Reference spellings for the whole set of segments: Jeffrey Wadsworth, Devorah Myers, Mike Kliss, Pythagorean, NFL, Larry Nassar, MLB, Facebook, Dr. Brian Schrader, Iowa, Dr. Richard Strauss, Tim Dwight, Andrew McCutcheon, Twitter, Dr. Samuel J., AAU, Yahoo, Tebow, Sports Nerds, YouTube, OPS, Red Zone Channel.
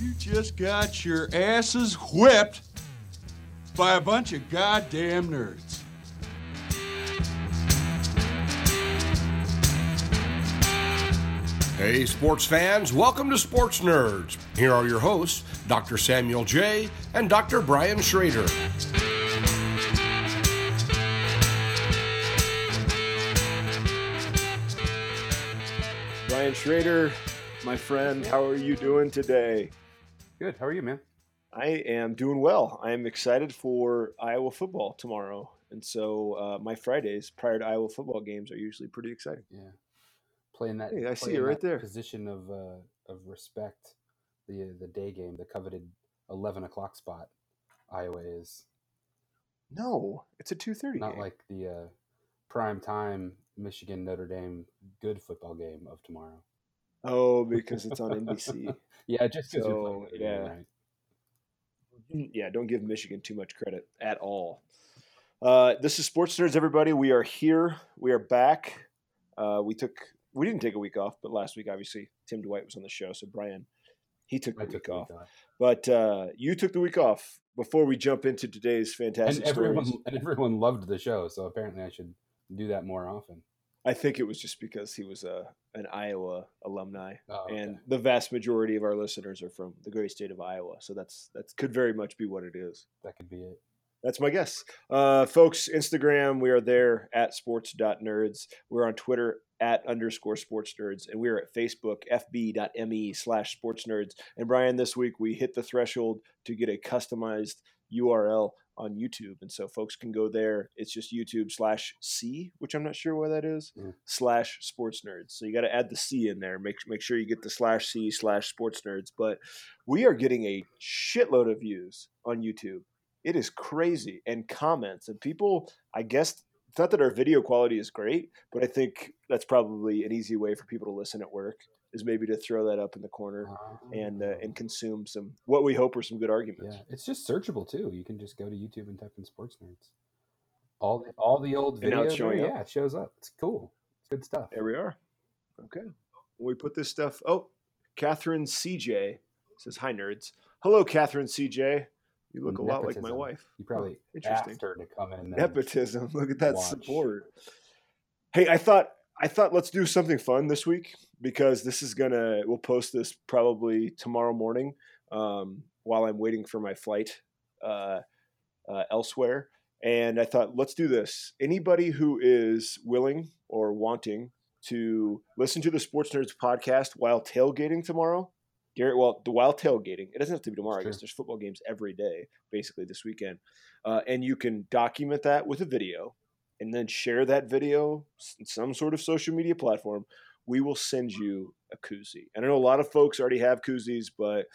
You just got your asses whipped by a bunch of goddamn nerds. Hey, sports fans, welcome to Sports Nerds. Here are your hosts, Dr. Samuel J. and Dr. Brian Schrader. Brian Schrader, my friend, how are you doing today? Good. How are you, man? I am doing well. I am excited for Iowa football tomorrow. And so my Fridays prior to Iowa football games are usually pretty exciting. Yeah. Playing that, hey, I see you right there. Position of respect, the day game, the coveted 11 o'clock spot. Iowa is. No, it's a 2:30. Not game. Like the prime time Michigan Notre Dame good football game of tomorrow. Oh, because it's on NBC. Yeah, just because so, you're playing it, right? Yeah, don't give Michigan too much credit at all. This is Sports Nerds, everybody. We are here. We are back. We didn't take a week off, but last week, obviously, Tim Dwight was on the show. So, Brian, he took the week off. But you took the week off before we jump into today's fantastic stories. And everyone loved the show, so apparently I should do that more often. I think it was just because he was an Iowa alumni. Oh, okay. And the vast majority of our listeners are from the great state of Iowa. So that could very much be what it is. That could be it. That's my guess. Folks, Instagram, we are there at sports.nerds. We're on Twitter @_sportsnerds, and we are at Facebook, fb.me/sportsnerds. And Brian, this week we hit the threshold to get a customized URL on YouTube. And so folks can go there. It's just YouTube.com/C, which I'm not sure why that is, /sportsnerds. So you got to add the C in there. Make sure you get the /C/sportsnerds. But we are getting a shitload of views on YouTube. It is crazy, and comments, and people, I guess, it's not that our video quality is great, but I think that's probably an easy way for people to listen at work is maybe to throw that up in the corner and consume some, what we hope are some good arguments. Yeah, it's just searchable too. You can just go to YouTube and type in Sports Nerds. All the old videos, it shows up. It's cool. It's good stuff. There we are. Okay. When we put this stuff, Catherine CJ says, hi, nerds. Hello, Catherine CJ. You look a lot like my wife. You probably asked her to come in. Nepotism. Look at that support. Hey, I thought let's do something fun this week because this is we'll post this probably tomorrow morning while I'm waiting for my flight elsewhere. And I thought, let's do this. Anybody who is willing or wanting to listen to the Sports Nerds podcast while tailgating tomorrow, while tailgating, it doesn't have to be tomorrow. I guess there's football games every day, basically this weekend. And you can document that with a video and then share that video in some sort of social media platform. We will send you a koozie. And I know a lot of folks already have koozies, but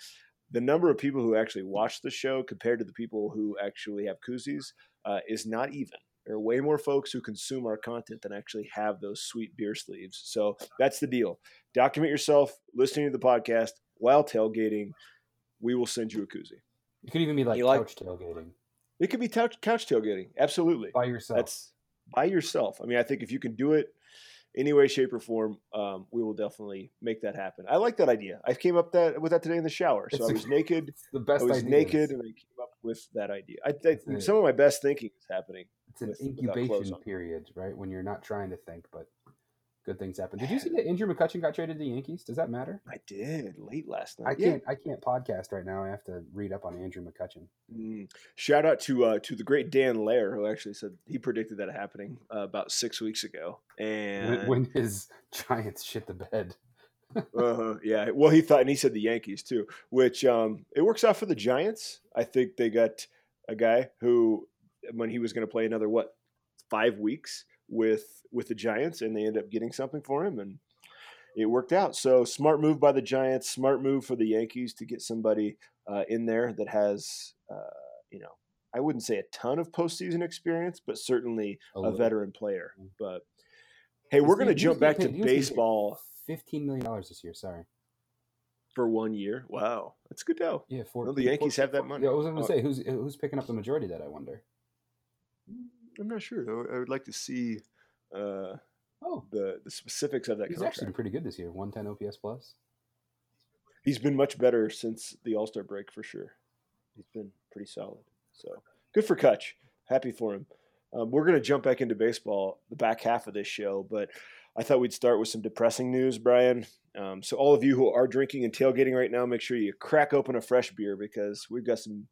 the number of people who actually watch the show compared to the people who actually have koozies is not even. There are way more folks who consume our content than actually have those sweet beer sleeves. So that's the deal. Document yourself listening to the podcast while tailgating. We will send you a koozie. It could even be like couch tailgating. It could be couch tailgating. Absolutely. By yourself. That's by yourself. I mean, I think if you can do it any way, shape, or form, we will definitely make that happen. I like that idea. I came up with that today in the shower. So I was naked. It's the best idea. I was naked and I came up with that idea. Some of my best thinking is happening. It's an incubation period, right? When you're not trying to think, but good things happen. Did you see that Andrew McCutcheon got traded to the Yankees? Does that matter? I did late last night. I can't podcast right now. I have to read up on Andrew McCutcheon. Shout out to the great Dan Lair, who actually said he predicted that happening about 6 weeks ago. And when his Giants shit the bed. Yeah. Well, he said the Yankees too, which it works out for the Giants. I think they got a guy who, when he was going to play another 5 weeks with the Giants, and they end up getting something for him, and it worked out. So smart move by the Giants, smart move for the Yankees to get somebody in there that has, I wouldn't say a ton of postseason experience, but certainly a veteran player. But hey, we're going to jump back to baseball. $15 million this year. Sorry. For 1 year. Wow. That's good though. Yeah. The Yankees have that money. Yeah, I was going to say who's picking up the majority of that. I wonder. I'm not sure. I would like to see the specifics of that contract. He's actually been pretty good this year, 110 OPS plus. He's been much better since the All-Star break for sure. He's been pretty solid. So good for Kutch. Happy for him. We're going to jump back into baseball the back half of this show, but I thought we'd start with some depressing news, Brian. So all of you who are drinking and tailgating right now, make sure you crack open a fresh beer because we've got some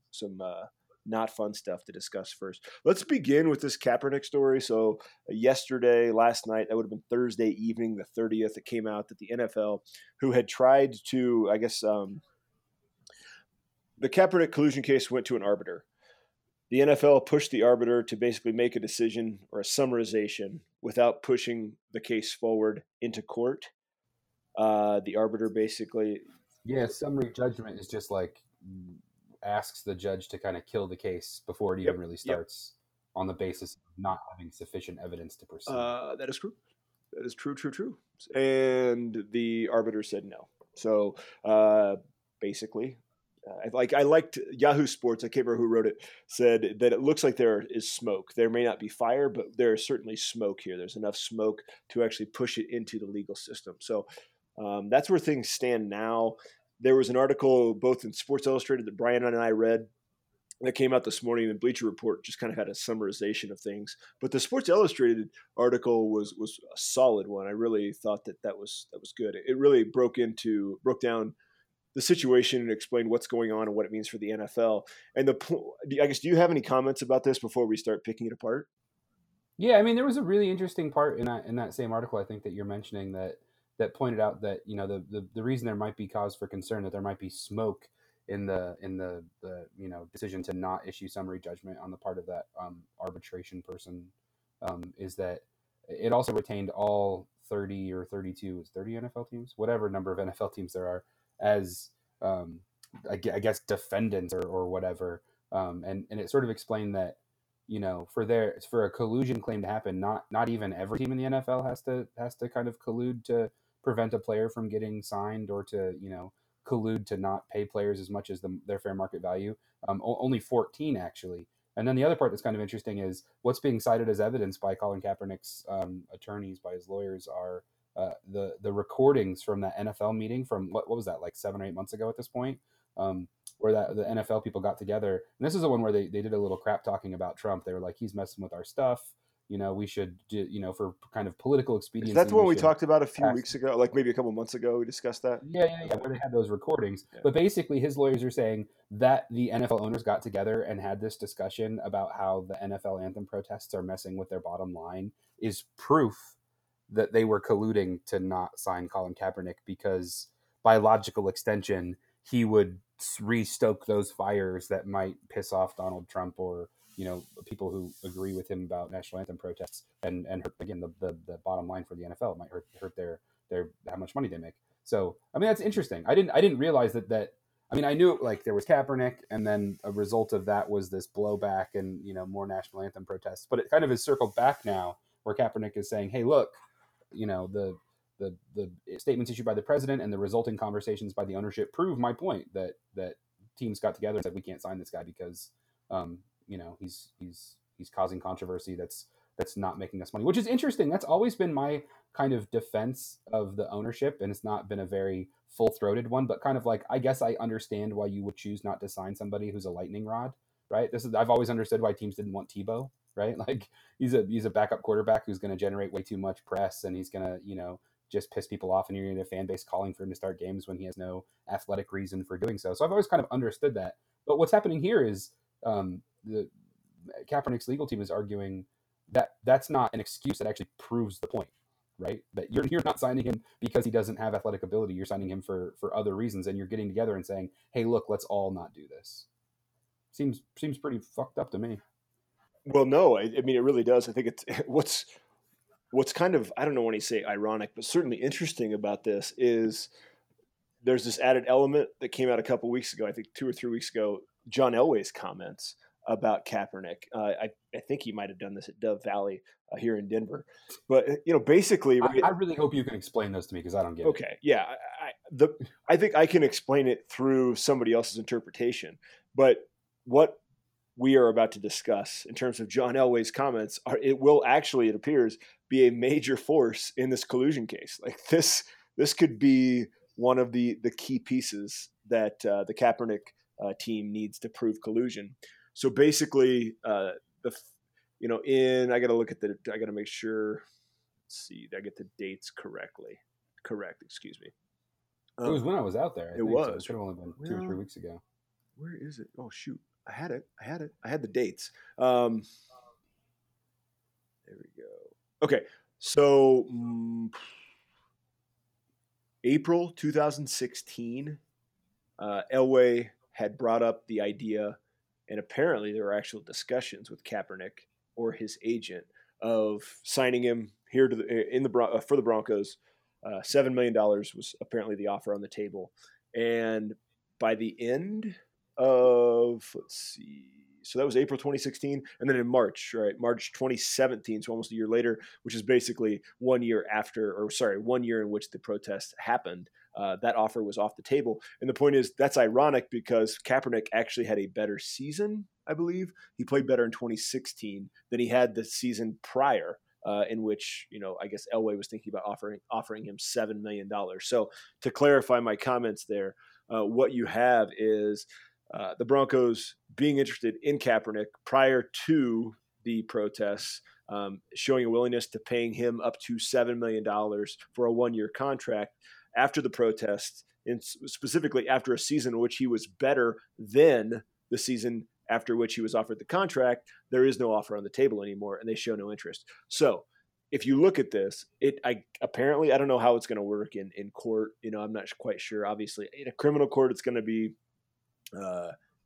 not fun stuff to discuss first. Let's begin with this Kaepernick story. So yesterday, last night, that would have been Thursday evening, the 30th, it came out that the NFL, who had tried to, I guess, the Kaepernick collusion case went to an arbiter. The NFL pushed the arbiter to basically make a decision or a summarization without pushing the case forward into court. The arbiter basically... Yeah, summary judgment is just like... asks the judge to kind of kill the case before it even really starts on the basis of not having sufficient evidence to proceed. That is true. That is true. And the arbiter said no. So basically, I liked Yahoo Sports, I can't remember who wrote it, said that it looks like there is smoke. There may not be fire, but there is certainly smoke here. There's enough smoke to actually push it into the legal system. So that's where things stand now. There was an article both in Sports Illustrated that Brian and I read that came out this morning, and Bleacher Report just kind of had a summarization of things. But the Sports Illustrated article was a solid one. I really thought that was good. It really broke down the situation and explained what's going on and what it means for the NFL. And I guess, do you have any comments about this before we start picking it apart? Yeah, I mean, there was a really interesting part in that same article, I think, that you're mentioning that pointed out that, you know, the reason there might be cause for concern that there might be smoke in the you know, decision to not issue summary judgment on the part of that arbitration person is that it also retained all 30 or 32, is 30 NFL teams, whatever number of NFL teams there are, as I guess defendants or whatever, and it sort of explained that, you know, for a collusion claim to happen, not even every team in the NFL has to kind of collude to prevent a player from getting signed or to, you know, collude to not pay players as much as their fair market value. Only 14, actually. And then the other part that's kind of interesting is what's being cited as evidence by Colin Kaepernick's attorneys, by his lawyers, are the recordings from that NFL meeting from, what was that, like 7 or 8 months ago at this point, where the NFL people got together. And this is the one where they did a little crap talking about Trump. They were like, he's messing with our stuff. You know, we should do, you know, for kind of political expediency. Is that the one we talked about a few weeks ago, like maybe a couple months ago? We discussed that. Yeah, where they had those recordings. Yeah. But basically, his lawyers are saying that the NFL owners got together and had this discussion about how the NFL anthem protests are messing with their bottom line is proof that they were colluding to not sign Colin Kaepernick, because by logical extension, he would re-stoke those fires that might piss off Donald Trump or, you know, people who agree with him about national anthem protests and hurt, again, the bottom line for the NFL. It might hurt their how much money they make. So, I mean, that's interesting. I didn't realize that. I mean, I knew, like, there was Kaepernick, and then a result of that was this blowback and, you know, more national anthem protests. But it kind of is circled back now, where Kaepernick is saying, hey, look, you know, the statements issued by the president and the resulting conversations by the ownership prove my point that teams got together and said we can't sign this guy because you know, he's causing controversy that's not making us money, which is interesting. That's always been my kind of defense of the ownership, and it's not been a very full-throated one, but kind of like, I guess I understand why you would choose not to sign somebody who's a lightning rod, right? I've always understood why teams didn't want Tebow, right? Like, he's a backup quarterback who's going to generate way too much press, and he's going to, you know, just piss people off, and you're in a fan base calling for him to start games when he has no athletic reason for doing so. So I've always kind of understood that. But what's happening here is the Kaepernick's legal team is arguing that that's not an excuse that actually proves the point, right? That you're not signing him because he doesn't have athletic ability. You're signing him for other reasons, and you're getting together and saying, hey, look, let's all not do this. Seems pretty fucked up to me. Well, no, I mean, it really does. I think it's What's kind of, I don't know when you say ironic, but certainly interesting about this is there's this added element that came out a couple weeks ago, I think 2 or 3 weeks ago, John Elway's comments about Kaepernick. I think he might have done this at Dove Valley here in Denver. But, you know, basically... I really hope you can explain those to me because I don't get it. Okay, yeah. I think I can explain it through somebody else's interpretation. But what we are about to discuss in terms of John Elway's comments, it will actually, it appears... be a major force in this collusion case. Like this could be one of the key pieces that the Kaepernick team needs to prove collusion. So basically, I got to look at the, I got to make sure, let's see, did I get the dates correctly? Correct. Excuse me. It was when I was out there. I think it was. So it could have only been 2 or 3 weeks ago. Where is it? Oh, shoot. I had it. I had the dates. There we go. Okay. So April 2016, Elway had brought up the idea, and apparently there were actual discussions with Kaepernick or his agent of signing him here to for the Broncos. $7 million was apparently the offer on the table. And by the end of, so that was April 2016. And then in March, right, March 2017, so almost a year later, which is basically 1 year after, or sorry, 1 year in which the protest happened, that offer was off the table. And the point is that's ironic because Kaepernick actually had a better season, I believe. He played better in 2016 than he had the season prior. In which, you know, I guess Elway was thinking about offering him $7 million. So to clarify my comments there, what you have is the Broncos being interested in Kaepernick prior to the protests, showing a willingness to paying him up to $7 million for a one-year contract after the protests, and specifically after a season in which he was better than the season after which he was offered the contract. There is no offer on the table anymore, and they show no interest. So if you look at this, I don't know how it's going to work in court. You know, I'm not quite sure. Obviously, in a criminal court, it's going to be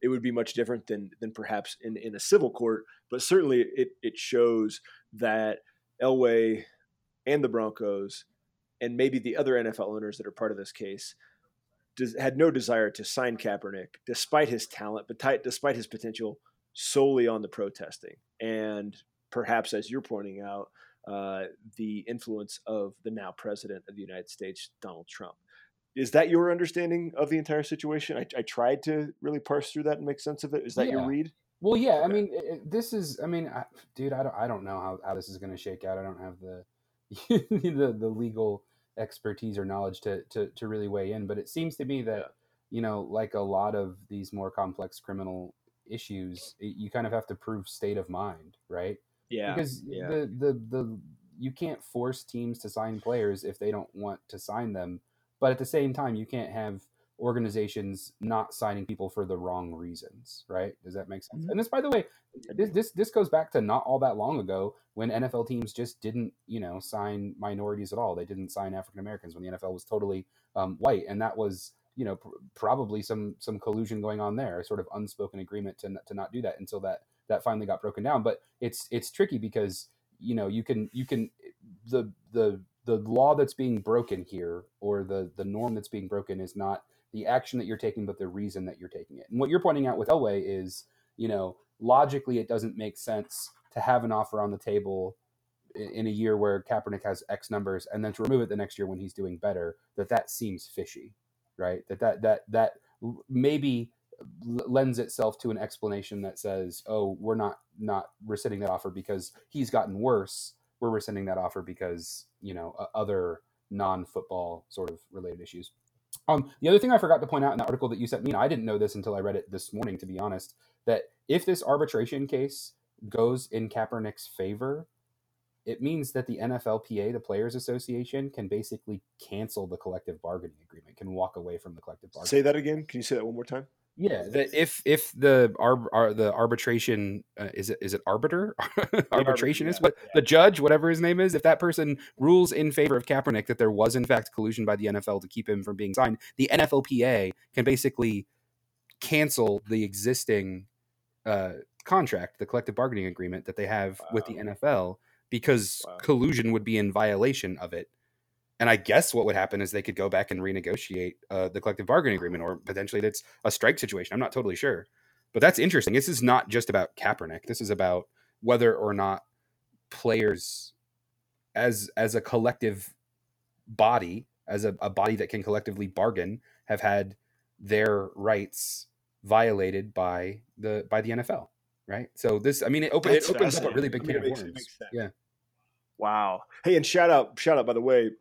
it would be much different than perhaps in a civil court. But certainly it shows that Elway and the Broncos and maybe the other NFL owners that are part of this case had no desire to sign Kaepernick despite his talent, but despite his potential, solely on the protesting. And perhaps, as you're pointing out, the influence of the now president of the United States, Donald Trump. Is that your understanding of the entire situation? I tried to really parse through that and make sense of it. Is that your read? Well, yeah. Okay. I mean, I don't know how this is going to shake out. I don't have the legal expertise or knowledge to really weigh in, but it seems to me that, you know, like a lot of these more complex criminal issues, you kind of have to prove state of mind, right? Yeah. Because you can't force teams to sign players if they don't want to sign them, but at the same time, you can't have organizations not signing people for the wrong reasons, right? Does that make sense? Mm-hmm. And this, by the way, this goes back to not all that long ago when NFL teams just didn't, you know, sign minorities at all. They didn't sign African Americans when the NFL was totally white, and that was, you know, probably some collusion going on there, a sort of unspoken agreement to not do that until that finally got broken down. But it's tricky because, you know, you can the law that's being broken here, or the norm that's being broken, is not the action that you're taking, but the reason that you're taking it. And what you're pointing out with Elway is, you know, logically it doesn't make sense to have an offer on the table in a year where Kaepernick has X numbers and then to remove it the next year when he's doing better. That seems fishy, right? That maybe lends itself to an explanation that says, oh, we're not rescinding that offer because he's gotten worse. We're rescinding that offer because, you know, other non-football sort of related issues. The other thing I forgot to point out in the article that you sent me, and I didn't know this until I read it this morning, to be honest, that if this arbitration case goes in Kaepernick's favor, it means that the NFLPA, the Players Association, can basically cancel the collective bargaining agreement, can walk away from the collective bargaining. Say that again. Can you say that one more time? Yeah, that if the arbitration is it arbiter arbitration is the judge, whatever his name is, if that person rules in favor of Kaepernick that there was in fact collusion by the NFL to keep him from being signed, the NFLPA can basically cancel the existing contract, the collective bargaining agreement that they have with the NFL, because collusion would be in violation of it. And I guess what would happen is they could go back and renegotiate the collective bargaining agreement, or potentially it's a strike situation. I'm not totally sure, but that's interesting. This is not just about Kaepernick. This is about whether or not players as a collective body, as a body that can collectively bargain, have had their rights violated by the NFL, right? So this, I mean, it opens up a really big can of worms. Yeah. Wow. Hey, and shout out, by the way,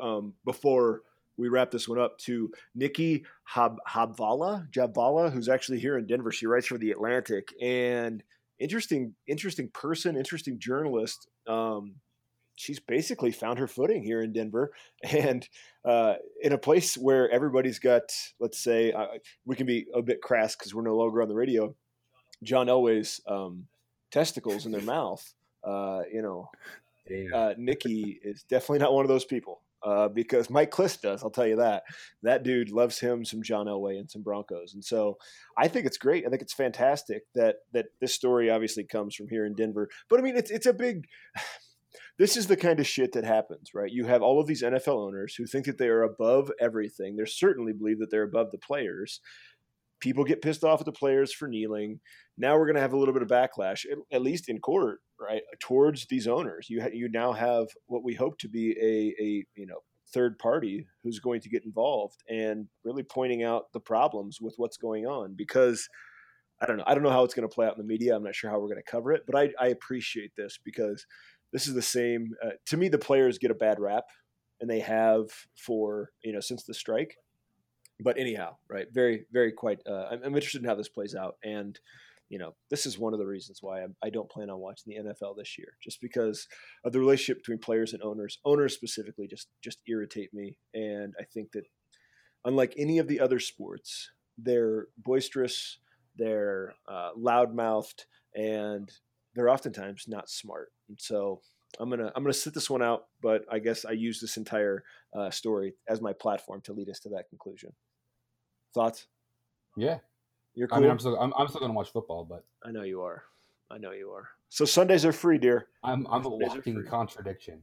before we wrap this one up, to Nikki Habibi, who's actually here in Denver. She writes for The Atlantic, and interesting person, interesting journalist. She's basically found her footing here in Denver, and in a place where everybody's got, let's say, we can be a bit crass because we're no longer on the radio, John Elway's testicles in their mouth. Nikki is definitely not one of those people. Because Mike Kliss does, I'll tell you that. That dude loves him some John Elway and some Broncos. And so I think it's great. I think it's fantastic that this story obviously comes from here in Denver. But I mean, it's a big – this is the kind of shit that happens, right? You have all of these NFL owners who think that they are above everything. They certainly believe that they're above the players. People get pissed off at the players for kneeling. Now we're going to have a little bit of backlash, at least in court, right, towards these owners. You now have what we hope to be a third party who's going to get involved and really pointing out the problems with what's going on, because I don't know how it's going to play out in the media. I'm not sure how we're going to cover it, but I appreciate this, because this is the same. To me, the players get a bad rap, and they have for since the strike. But anyhow, right, very, very quite I'm interested in how this plays out. And, this is one of the reasons why I don't plan on watching the NFL this year, just because of the relationship between players and owners. Owners specifically just irritate me. And I think that unlike any of the other sports, they're boisterous, they're loudmouthed, and they're oftentimes not smart. And so I'm gonna sit this one out, but I guess I use this entire story as my platform to lead us to that conclusion. Thoughts? Yeah, you're cool. I mean, I'm still gonna watch football, but I know you are. So Sundays are free, dear. I'm a walking contradiction.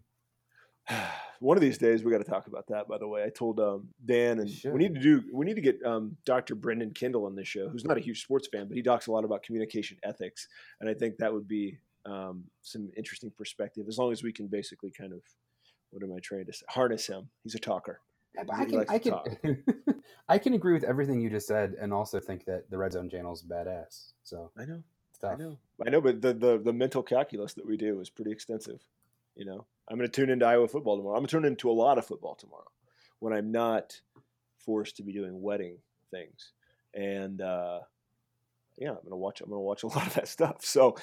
One of these days we got to talk about that. By the way, I told Dan, and sure, we need to get Dr. Brendan Kendall on this show, who's not a huge sports fan, but he talks a lot about communication ethics, and I think that would be some interesting perspective, as long as we can basically kind of, what am I trying to say? Harness him. He's a talker. I can I can agree with everything you just said, and also think that the Red Zone Channel is badass. So I know, but the mental calculus that we do is pretty extensive. I'm going to tune into Iowa football tomorrow. I'm going to tune into a lot of football tomorrow when I'm not forced to be doing wedding things. And I'm going to watch a lot of that stuff. So,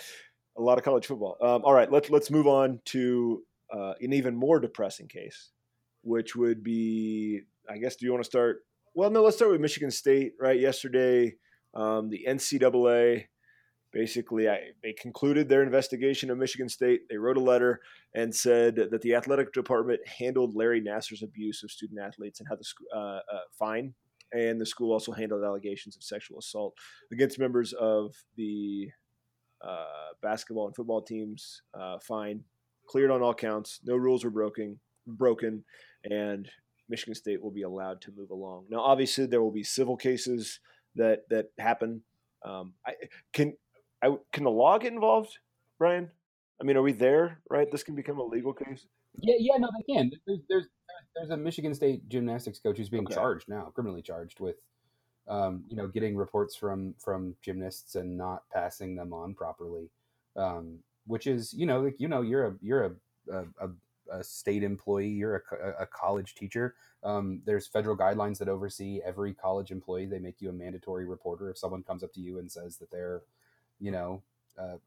a lot of college football. All right, let's move on to an even more depressing case, which would be, I guess, do you want to start? Well, no, let's start with Michigan State, right? Yesterday, the NCAA, basically, they concluded their investigation of Michigan State. They wrote a letter and said that the athletic department handled Larry Nassar's abuse of student athletes and had the fine, and the school also handled allegations of sexual assault against members of the basketball and football teams. Fine, cleared on all counts. No rules were broken, and Michigan State will be allowed to move along. Now, obviously, there will be civil cases that happen. Can the law get involved, Brian? I mean, are we there? Right, this can become a legal case. Yeah, no, they can. There's a Michigan State gymnastics coach who's being charged now, criminally charged with getting reports from gymnasts and not passing them on properly, which is, you're a state employee, you're a college teacher. There's federal guidelines that oversee every college employee. They make you a mandatory reporter if someone comes up to you and says that they're,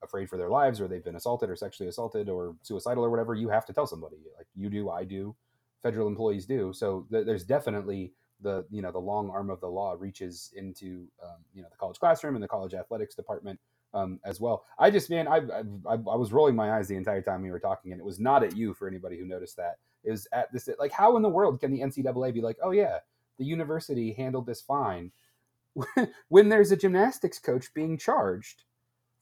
afraid for their lives, or they've been assaulted or sexually assaulted or suicidal or whatever. You have to tell somebody, like you do, I do, federal employees do. So there's definitely the long arm of the law reaches into, the college classroom and the college athletics department as well. I was rolling my eyes the entire time we were talking, and it was not at you, for anybody who noticed that. It was at this, like, how in the world can the NCAA be like, oh yeah, the university handled this fine when there's a gymnastics coach being charged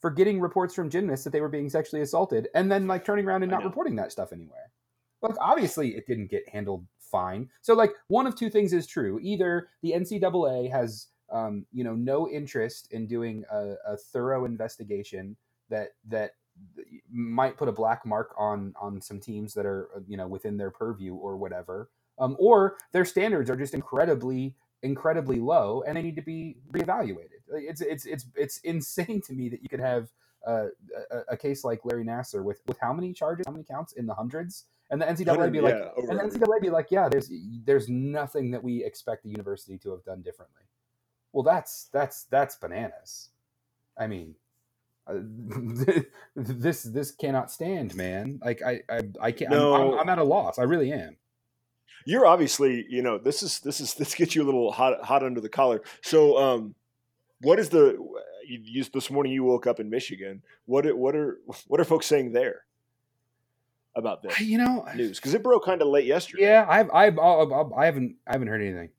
for getting reports from gymnasts that they were being sexually assaulted, and then like turning around and not reporting that stuff anywhere. Look, obviously it didn't get handled fine. So like one of two things is true. Either the NCAA has, no interest in doing a thorough investigation that might put a black mark on some teams that are, within their purview or whatever, or their standards are just incredibly, incredibly low and they need to be reevaluated. It's insane to me that you could have a case like Larry Nassar with how many charges, how many counts in the hundreds, And the NCAA be like, yeah, there's nothing that we expect the university to have done differently. Well, that's bananas. I mean, this cannot stand, man. Like I can't. No. I'm at a loss. I really am. You're obviously, you know, this gets you a little hot under the collar. So, what is the? You used this morning. You woke up in Michigan. What are folks saying there about this? You know, news, because it broke kind of late yesterday. Yeah, I haven't heard anything.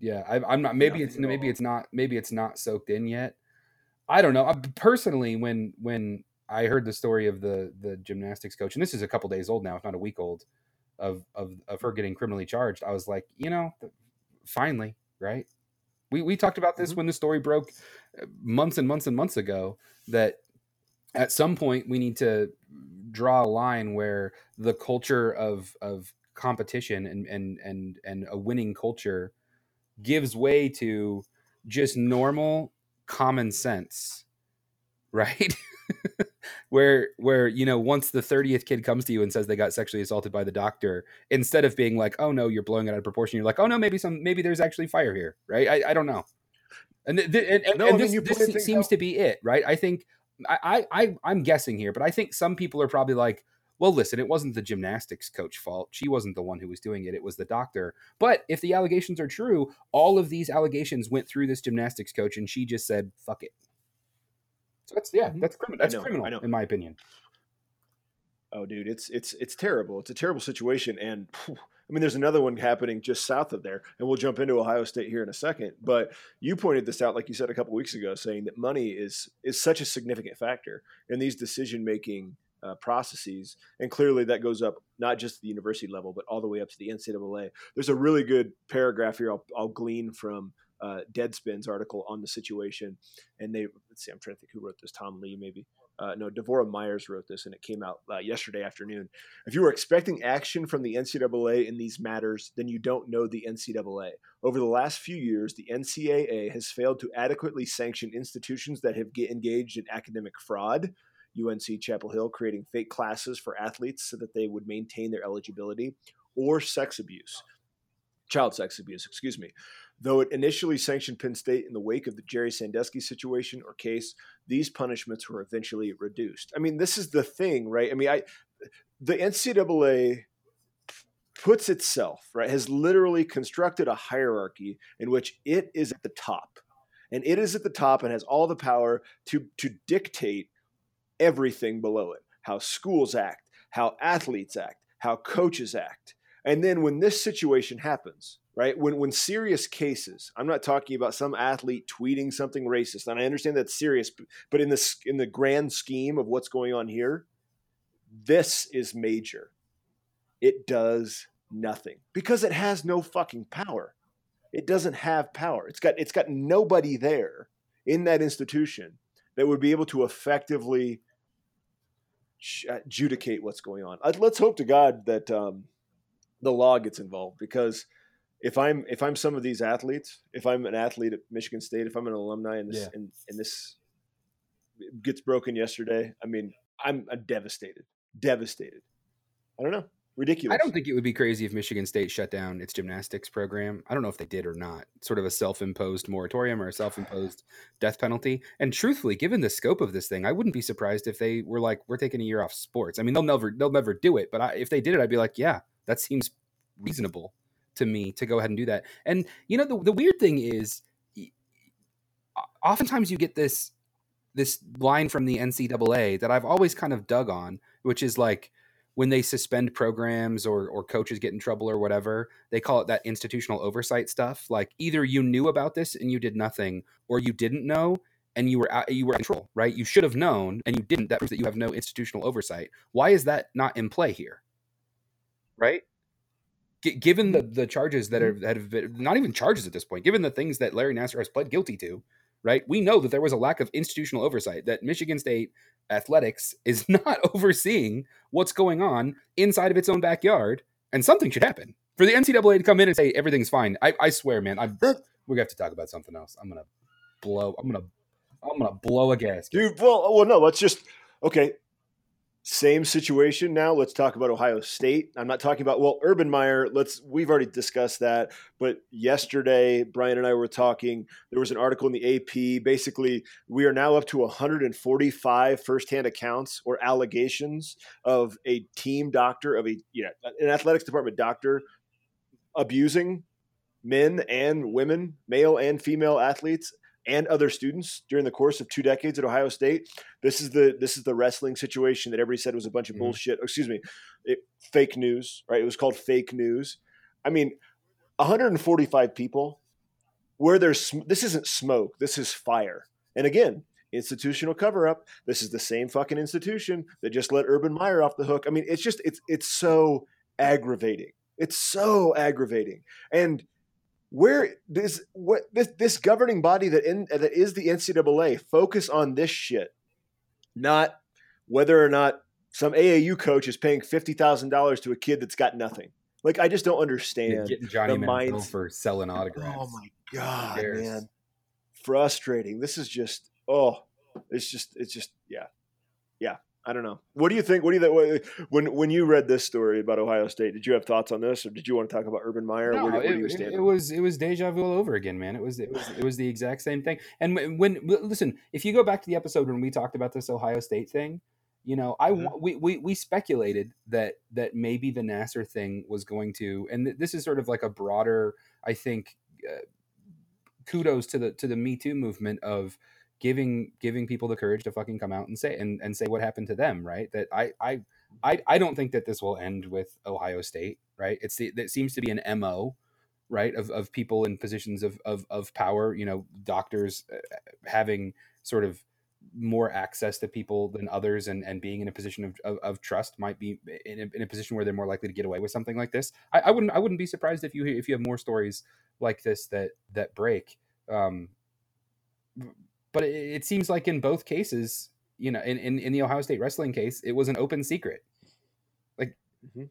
Yeah, I'm not. Maybe it's not soaked in yet. I don't know. Personally, when I heard the story of the gymnastics coach, and this is a couple days old now, if not a week old, of her getting criminally charged, I was like, you know, finally, right? We talked about this when the story broke months and months and months ago, that at some point we need to draw a line where the culture of competition and a winning culture gives way to just normal common sense, right? where you know, once the 30th kid comes to you and says they got sexually assaulted by the doctor, instead of being like, oh no, you're blowing it out of proportion, you're like, oh no, maybe there's actually fire here, right? I don't know. And this seems to be it, right? I think I'm guessing here, but I think some people are probably like, well, listen, it wasn't the gymnastics coach's fault. She wasn't the one who was doing it. It was the doctor. But if the allegations are true, all of these allegations went through this gymnastics coach, and she just said, fuck it. So that's criminal. That's criminal, in my opinion. Oh, dude, it's terrible. It's a terrible situation. And I mean, there's another one happening just south of there, and we'll jump into Ohio State here in a second. But you pointed this out, like you said a couple weeks ago, saying that money is such a significant factor in these decision-making processes, and clearly that goes up not just at the university level, but all the way up to the NCAA. There's a really good paragraph here I'll glean from Deadspin's article on the situation, and I'm trying to think who wrote this. Tom Lee, maybe? No, Devorah Myers wrote this, and it came out yesterday afternoon. If you were expecting action from the NCAA in these matters, then you don't know the NCAA. Over the last few years, the NCAA has failed to adequately sanction institutions that have engaged in academic fraud. UNC Chapel Hill creating fake classes for athletes so that they would maintain their eligibility, or child sex abuse. Though it initially sanctioned Penn State in the wake of the Jerry Sandusky situation or case, these punishments were eventually reduced. I mean, this is the thing, right? I mean, the NCAA puts itself, right, has literally constructed a hierarchy in which it is at the top. And it is at the top and has all the power to dictate everything below it, how schools act, how athletes act, how coaches act. And then when this situation happens, right, when serious cases, I'm not talking about some athlete tweeting something racist, and I understand that's serious, but in the grand scheme of what's going on here, this is major. It does nothing because it has no fucking power. It doesn't have power. It's got nobody there in that institution that would be able to effectively adjudicate what's going on. Let's hope to God that the law gets involved, because if I'm some of these athletes, if I'm an athlete at Michigan State, if I'm an alumni and this gets broken yesterday, I mean, I'm devastated. I don't know. Ridiculous. I don't think it would be crazy if Michigan State shut down its gymnastics program. I don't know if they did or not. Sort of a self-imposed moratorium or a self-imposed death penalty. And truthfully, given the scope of this thing, I wouldn't be surprised if they were like, we're taking a year off sports. I mean, they'll never do it. But if they did it, I'd be like, yeah, that seems reasonable to me to go ahead and do that. And, you know, the weird thing is, oftentimes you get this line from the NCAA that I've always kind of dug on, which is like, when they suspend programs or coaches get in trouble or whatever, they call it that institutional oversight stuff. Like, either you knew about this and you did nothing, or you didn't know and you were out of control, right? You should have known and you didn't. That proves that you have no institutional oversight. Why is that not in play here, right? Given the charges that have been, not even charges at this point, given the things that Larry Nassar has pled guilty to, right? We know that there was a lack of institutional oversight, that Michigan State athletics is not overseeing what's going on inside of its own backyard, and something should happen for the NCAA to come in and say everything's fine. I swear, man, we have to talk about something else. I'm gonna blow a gasket, dude. Well, no, let's just okay. Same situation now. Let's talk about Ohio State. I'm not talking about, well, Urban Meyer. We've already discussed that. But yesterday, Brian and I were talking. There was an article in the AP. Basically, we are now up to 145 firsthand accounts or allegations of a team doctor, of an athletics department doctor abusing men and women, male and female athletes, and other students during the course of 2 decades at Ohio State. This is the wrestling situation that everybody said was a bunch of bullshit. Excuse me, fake news, right? It was called fake news. I mean, 145 people. This isn't smoke. This is fire. And again, institutional cover up. This is the same fucking institution that just let Urban Meyer off the hook. I mean, it's so aggravating. It's so aggravating. And this governing body that is the NCAA focus on this shit, not whether or not some AAU coach is paying $50,000 to a kid that's got nothing. Like, I just don't understand. Getting Johnny Manziel for selling autographs. Oh my God, man! Frustrating. This is just yeah. I don't know. What do you think? When you read this story about Ohio State, did you have thoughts on this, or did you want to talk about Urban Meyer? No, where do you stand? It was deja vu all over again, man. It was the exact same thing. And listen, if you go back to the episode when we talked about this Ohio State thing, you know, we speculated that maybe the Nassar thing was going to, and this is sort of like a broader, I think, kudos to the Me Too movement of giving people the courage to fucking come out and say and say what happened to them, right? That I don't think that this will end with Ohio State, right? It seems to be an MO, right, of people in positions of power, you know, doctors having sort of more access to people than others and being in a position of trust might be in a position where they're more likely to get away with something like this. I wouldn't be surprised if you have more stories like this that break. But it seems like in both cases, you know, in the Ohio State wrestling case, it was an open secret. Like,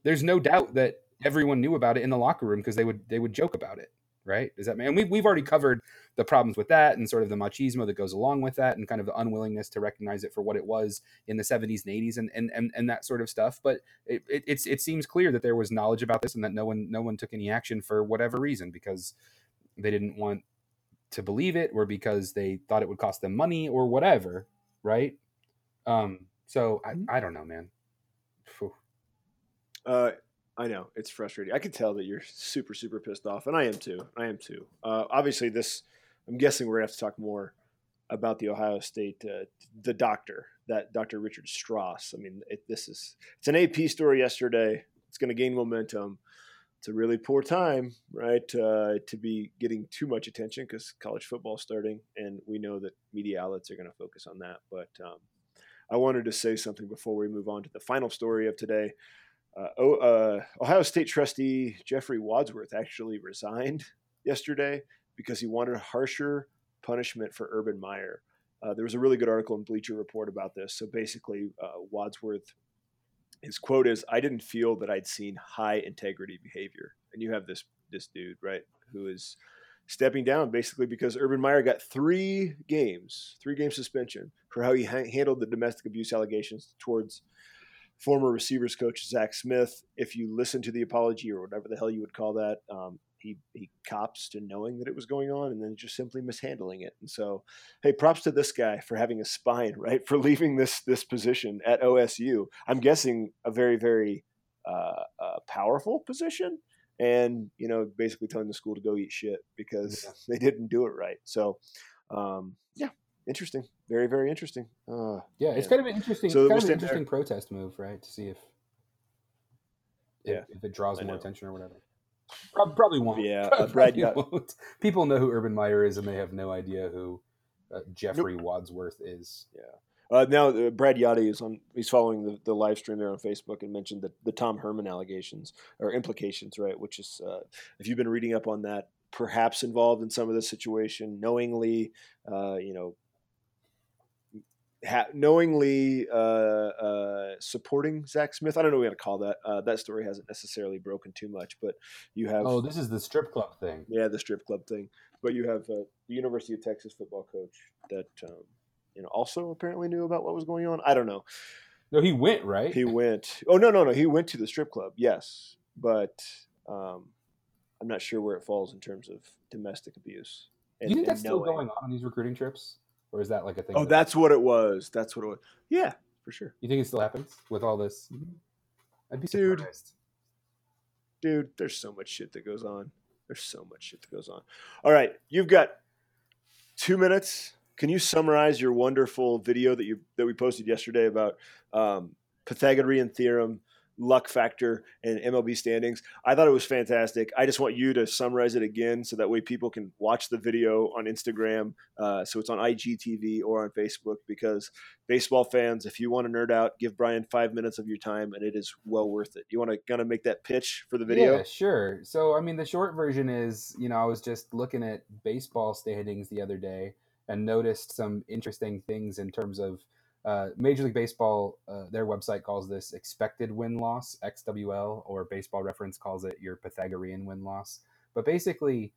there's no doubt that everyone knew about it in the locker room because they would joke about it, right? Does that mean? And we've already covered the problems with that and sort of the machismo that goes along with that and kind of the unwillingness to recognize it for what it was in the 70s and 80s and that sort of stuff. But it seems clear that there was knowledge about this and that no one took any action for whatever reason, because they didn't want to believe it or because they thought it would cost them money or whatever, right? I don't know, man. I know it's frustrating. I can tell that you're super, super pissed off, and I am too. Obviously this, I'm guessing we're gonna have to talk more about the Ohio State, the doctor, that Dr. Richard Strauss. I mean, it's an AP story yesterday. It's gonna gain momentum. It's a really poor time, right, to be getting too much attention because college football is starting, and we know that media outlets are going to focus on that. But I wanted to say something before we move on to the final story of today. Ohio State trustee Jeffrey Wadsworth actually resigned yesterday because he wanted harsher punishment for Urban Meyer. There was a really good article in Bleacher Report about this. So basically, Wadsworth, his quote is, "I didn't feel that I'd seen high integrity behavior." And you have this dude, right, who is stepping down basically because Urban Meyer got 3-game suspension for how he handled the domestic abuse allegations towards former receivers coach Zach Smith. If you listen to the apology or whatever the hell you would call that, he cops to knowing that it was going on and then just simply mishandling it. And so, hey, props to this guy for having a spine, right? For leaving this position at OSU. I'm guessing a very, very powerful position, and, you know, basically telling the school to go eat shit because they didn't do it right. So, yeah, interesting. Very, very interesting. Yeah, it's kind of an interesting, protest move, right? To see if it draws more attention or whatever. Probably won't. Yeah, Brad Yachty. People know who Urban Meyer is, and they have no idea who Jeffrey Wadsworth is. Yeah. Now Brad Yachty is on. He's following the live stream there on Facebook and mentioned the Tom Herman allegations or implications, right? Which is, if you've been reading up on that, perhaps involved in some of this situation, knowingly supporting Zach Smith. I don't know what to call that. That story hasn't necessarily broken too much, but you have... Oh, this is the strip club thing. Yeah, the strip club thing. But you have the University of Texas football coach that also apparently knew about what was going on. I don't know. No, he went, right? He went. Oh, no. He went to the strip club, yes. But I'm not sure where it falls in terms of domestic abuse. Do you think that's still going on these recruiting trips? Or is that like a thing? Oh, that's what it was. That's what it was. Yeah, for sure. You think it still happens with all this? I'd be surprised. Dude, there's so much shit that goes on. All right, you've got 2 minutes. Can you summarize your wonderful video that we posted yesterday about Pythagorean theorem, luck factor, and MLB standings? I thought it was fantastic. I just want you to summarize it again so that way people can watch the video on Instagram. So it's on IGTV or on Facebook, because baseball fans, if you want to nerd out, give Brian 5 minutes of your time and it is well worth it. You want to kind of make that pitch for the video? Yeah, sure. So, I mean, the short version is, I was just looking at baseball standings the other day and noticed some interesting things in terms of Major League Baseball. Their website calls this expected win-loss, XWL, or Baseball Reference calls it your Pythagorean win-loss. But basically,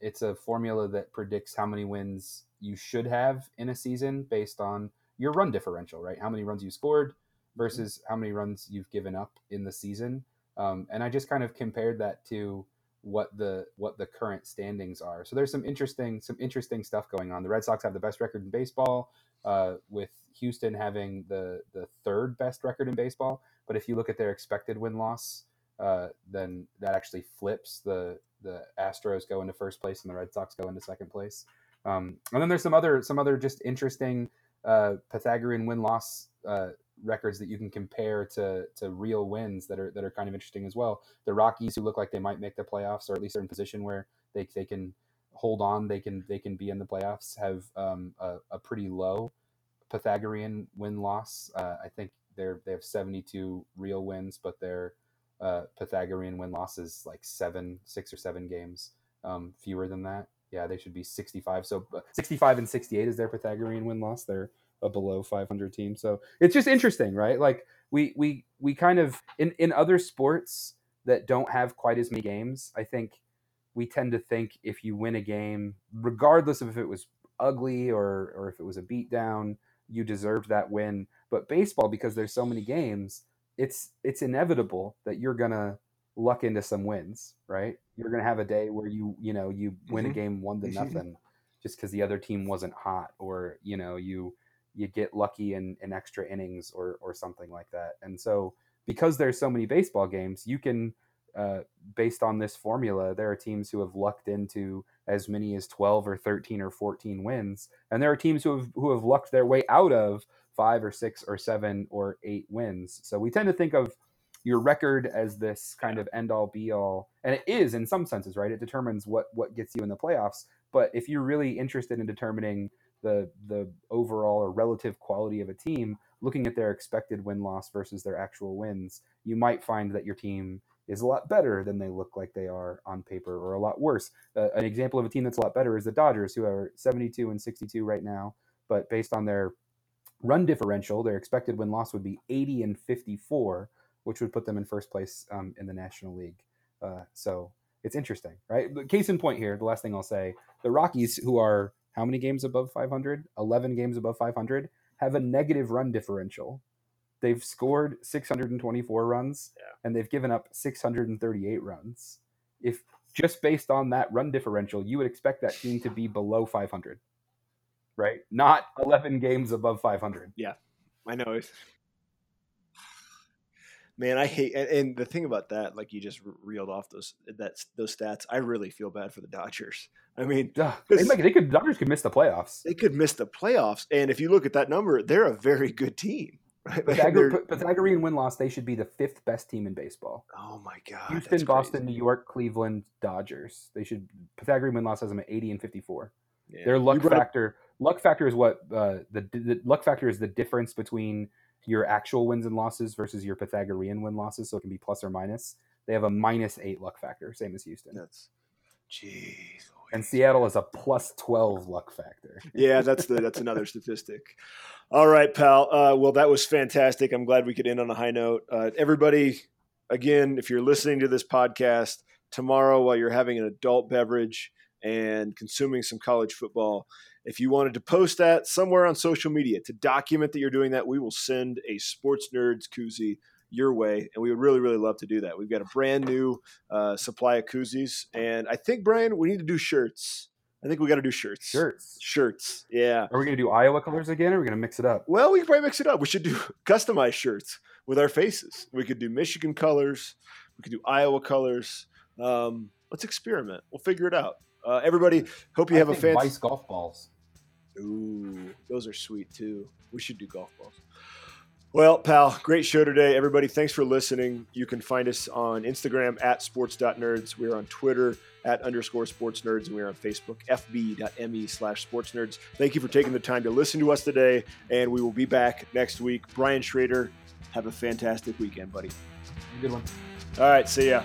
it's a formula that predicts how many wins you should have in a season based on your run differential, right? How many runs you scored versus how many runs you've given up in the season. And I just kind of compared that to what the current standings are. So there's some interesting stuff going on. The Red Sox have the best record in baseball, with Houston having the third best record in baseball. But if you look at their expected win-loss, then that actually flips. The Astros go into first place and the Red Sox go into second place. And then there's some other just interesting Pythagorean win-loss records that you can compare to real wins that are kind of interesting as well. The Rockies, who look like they might make the playoffs, or at least are in a position where they can hold on, they can be in the playoffs, have a pretty low Pythagorean win-loss. I think they have 72 real wins, but their Pythagorean win-loss is like 6 or 7 games fewer than that. Yeah, they should be 65. So 65 and 68 is their Pythagorean win-loss. They're a below 500 team. So it's just interesting, right? Like we kind of in other sports that don't have quite as many games, I think we tend to think if you win a game, regardless of if it was ugly or if it was a beatdown, you deserved that win. But baseball, because there's so many games, it's inevitable that you're gonna luck into some wins, right? You're gonna have a day where you win a game 1-0 just because the other team wasn't hot, or you get lucky in extra innings or something like that. And so because there's so many baseball games, you can, based on this formula, there are teams who have lucked into as many as 12 or 13 or 14 wins. And there are teams who have lucked their way out of 5 or 6 or 7 or 8 wins. So we tend to think of your record as this kind of end all be all. And it is in some senses, right? It determines what gets you in the playoffs. But if you're really interested in determining the overall or relative quality of a team, looking at their expected win-loss versus their actual wins, you might find that your team is a lot better than they look like they are on paper, or a lot worse. An example of a team that's a lot better is the Dodgers, who are 72 and 62 right now, but based on their run differential, their expected win-loss would be 80 and 54, which would put them in first place in the National League. So it's interesting, right? But case in point here, the last thing I'll say, the Rockies, who are how many games above 500? 11 games above 500, have a negative run differential. They've scored 624 runs, and they've given up 638 runs. If just based on that run differential, you would expect that team to be below 500, right? Not 11 games above 500. Yeah, I know. Man, I hate, and the thing about that, like you just reeled off those stats. I really feel bad for the Dodgers. I mean, Dodgers could miss the playoffs. They could miss the playoffs, and if you look at that number, they're a very good team. Right? Pythagorean win-loss, they should be the 5th best team in baseball. Oh my God! Houston, Boston, New York, Cleveland, Dodgers. They should. Pythagorean win-loss has them at 80 and 54. Yeah. Their luck factor. Luck factor is what the luck factor is the difference between your actual wins and losses versus your Pythagorean win losses, so it can be plus or minus. They have a -8 luck factor, same as Houston. That's, jeez. And Seattle is a +12 luck factor. Yeah, that's another statistic. All right, pal. Well, that was fantastic. I'm glad we could end on a high note. Everybody, again, if you're listening to this podcast tomorrow while you're having an adult beverage, and consuming some college football. If you wanted to post that somewhere on social media to document that you're doing that, we will send a Sports Nerds koozie your way, and we would really, really love to do that. We've got a brand new supply of koozies, and I think, Brian, we need to do shirts. I think we got to do shirts. Shirts, yeah. Are we going to do Iowa colors again, or are we going to mix it up? Well, we can probably mix it up. We should do customized shirts with our faces. We could do Michigan colors. We could do Iowa colors. Let's experiment. We'll figure it out. Everybody, hope you have a fancy. Vice golf balls. Ooh, those are sweet, too. We should do golf balls. Well, pal, great show today. Everybody, thanks for listening. You can find us on Instagram at sports.nerds. We're on Twitter at _sportsnerds, and we're on Facebook, fb.me/sportsnerds. Thank you for taking the time to listen to us today, and we will be back next week. Brian Schrader, have a fantastic weekend, buddy. Have a good one. All right, see ya.